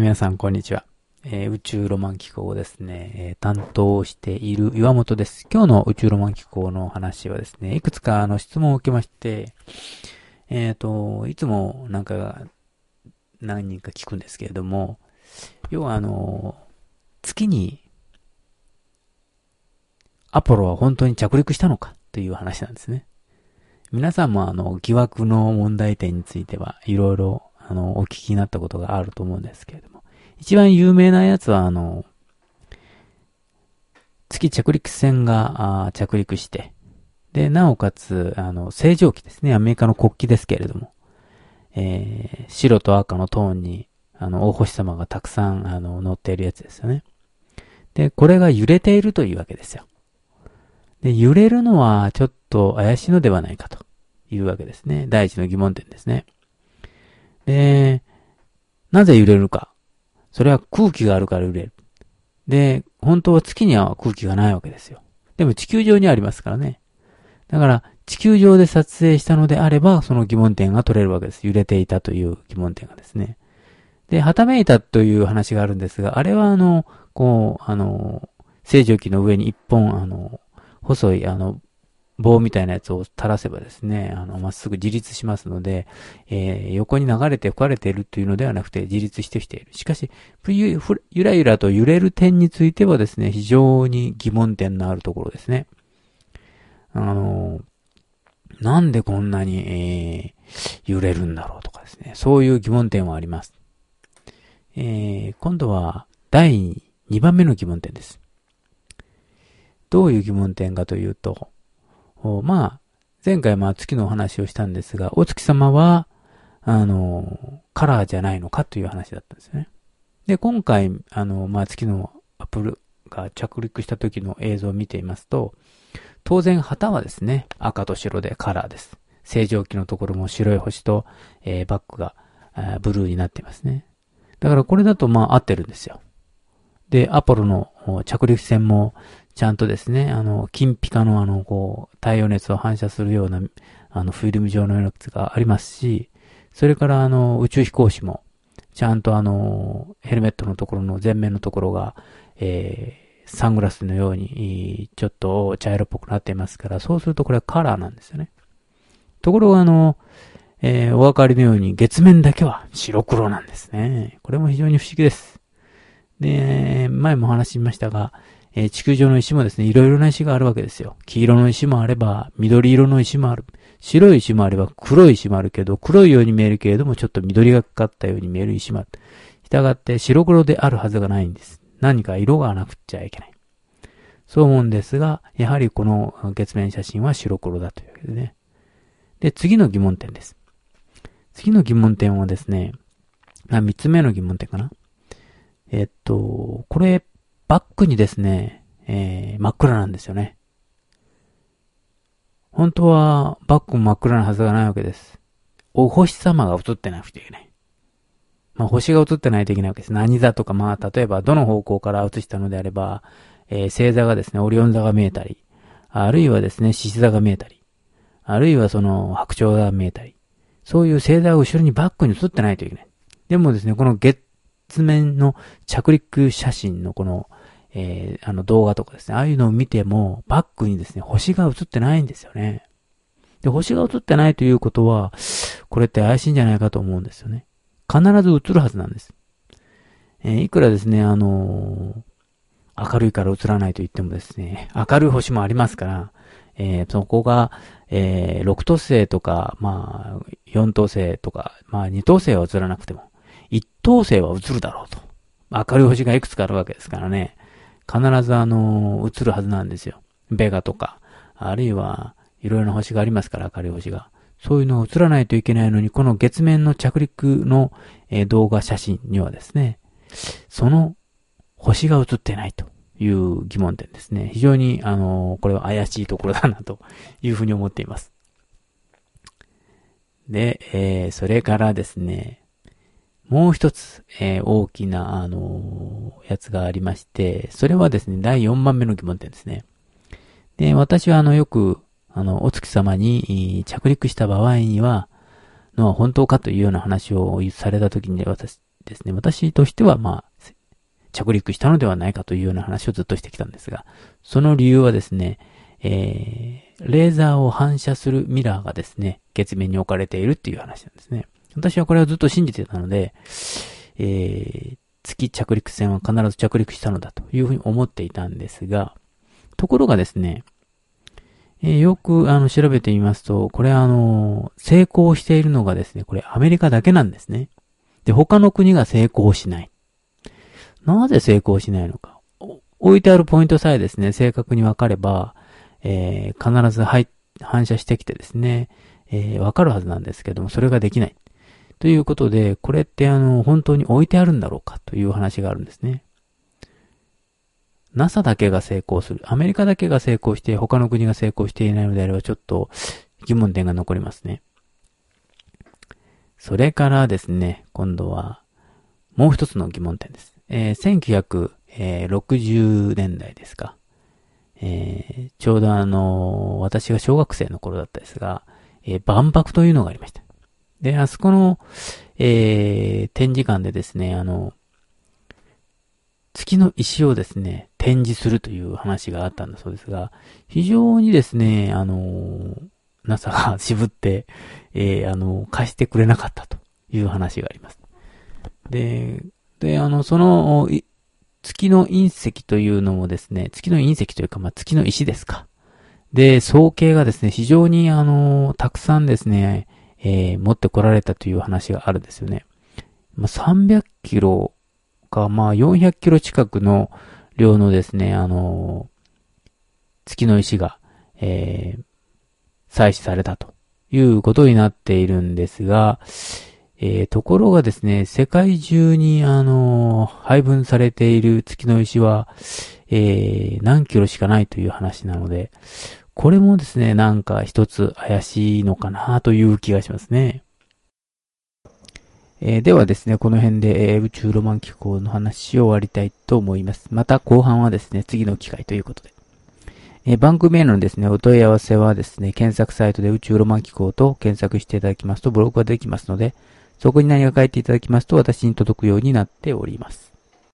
皆さんこんにちは、宇宙ロマン機構ですね、担当している岩本です。今日の宇宙ロマン機構の話はですね、いくつか質問を受けまして、いつもなんか何人か聞くんですけれども、要は月にアポロは本当に着陸したのかという話なんですね。皆さんも疑惑の問題点についてはいろいろお聞きになったことがあると思うんですけれども、一番有名なやつは月着陸船が着陸して、でなおかつ星条旗ですね、アメリカの国旗ですけれども、白と赤のトーンに大星様がたくさん乗っているやつですよね。でこれが揺れているというわけですよ。で揺れるのはちょっと怪しいのではないかというわけですね。第一の疑問点ですね。で、なぜ揺れるか。それは空気があるから揺れる。で、本当は月には空気がないわけですよ。でも地球上にありますからね。だから地球上で撮影したのであれば、その疑問点が取れるわけです。揺れていたという疑問点がですね。で、はためいたという話があるんですが、あれは星条旗の上に一本、細い、棒みたいなやつを垂らせばですね、まっすぐ自立しますので、横に流れて吹かれているというのではなくて、自立してきている。しかし、ゆらゆらと揺れる点についてはですね、非常に疑問点のあるところですね。なんでこんなに、揺れるんだろうとかですね、そういう疑問点はあります。今度は、第2番目の疑問点です。どういう疑問点かというと、前回月のお話をしたんですが、お月様は、カラーじゃないのかという話だったんですよね。で、今回、月のアポロが着陸した時の映像を見ていますと、当然旗はですね、赤と白でカラーです。星条旗のところも白い星と、バックがブルーになっていますね。だからこれだと合ってるんですよ。で、アポロの着陸船も、ちゃんとですね、金ピカの太陽熱を反射するような、フィルム状のようなやつがありますし、それから宇宙飛行士も、ちゃんとヘルメットのところの前面のところが、サングラスのように、ちょっと茶色っぽくなっていますから、そうするとこれはカラーなんですよね。ところがお分かりのように月面だけは白黒なんですね。これも非常に不思議です。で、前もお話ししましたが、地球上の石もですね、いろいろな石があるわけですよ。黄色の石もあれば、緑色の石もある。白い石もあれば、黒い石もあるけど、黒いように見えるけれども、ちょっと緑がかかったように見える石もある。従って、白黒であるはずがないんです。何か色がなくちゃいけない。そう思うんですが、やはりこの月面写真は白黒だというわけですね。で、次の疑問点です。次の疑問点はですね、3つ目の疑問点かな。これ、バックにですね、真っ暗なんですよね。本当はバックも真っ暗なはずがないわけです。お星様が映ってなくてはいけない。星が映ってないといけないわけです。何座とか、例えばどの方向から映したのであれば、星座がですね、オリオン座が見えたり、あるいはですね、獅子座が見えたり、あるいは白鳥座が見えたり、そういう星座が後ろにバックに映ってないといけない。でもですね、この月面の着陸写真のこの、動画とかですね、ああいうのを見ても、バックにですね、星が映ってないんですよね。で、星が映ってないということは、これって怪しいんじゃないかと思うんですよね。必ず映るはずなんです。いくらですね、明るいから映らないと言ってもですね、明るい星もありますから、そこが、6等星とか、4等星とか、2等星は映らなくても、一等星は映るだろうと。明るい星がいくつかあるわけですからね。必ず映るはずなんですよ。ベガとか、あるいはいろいろな星がありますから、明るい星が。そういうのが映らないといけないのに、この月面の着陸の動画写真にはですね、その星が映ってないという疑問点ですね。非常に、これは怪しいところだなというふうに思っています。で、それからですね、もう一つ、大きな、やつがありまして、それはですね、第4番目の疑問点ですね。で、私はよく、お月様に着陸した場合には、本当かというような話をされたときに、私ですね、私としてはまあ着陸したのではないかというような話をずっとしてきたんですが、その理由はですね、レーザーを反射するミラーがですね、月面に置かれているっていう話なんですね。私はこれをずっと信じてたので、月着陸船は必ず着陸したのだというふうに思っていたんですが、ところがですね、よく調べてみますと、これ成功しているのがですね、これアメリカだけなんですね。で、他の国が成功しない。なぜ成功しないのか。置いてあるポイントさえですね、正確に分かれば、必ず反射してきてですね、分かるはずなんですけども、それができない。ということで、これって本当に置いてあるんだろうかという話があるんですね。NASA だけが成功する。アメリカだけが成功して、他の国が成功していないのであれば、ちょっと疑問点が残りますね。それからですね、今度は、もう一つの疑問点です。1960年代ですか。ちょうど私が小学生の頃だったですが、万博というのがありました。で、あそこの、展示館でですね、月の石をですね、展示するという話があったんだそうですが、非常にですね、NASA が渋って、貸してくれなかったという話があります。で、その、月の隕石というのもですね、月の隕石というか、まあ、月の石ですか。で、総計がですね、非常にたくさんですね、持ってこられたという話があるんですよね。まあ、300キロか、まあ、400キロ近くの量のですね、月の石が、採取されたということになっているんですが、ところがですね、世界中に配分されている月の石は、何キロしかないという話なので、これもですね、なんか一つ怪しいのかなという気がしますね。ではですね、この辺で、宇宙ロマン機構の話を終わりたいと思います。また後半はですね、次の機会ということで。番組へのですね、お問い合わせはですね、検索サイトで宇宙ロマン機構と検索していただきますとブログができますので、そこに何か書いていただきますと私に届くようになっております。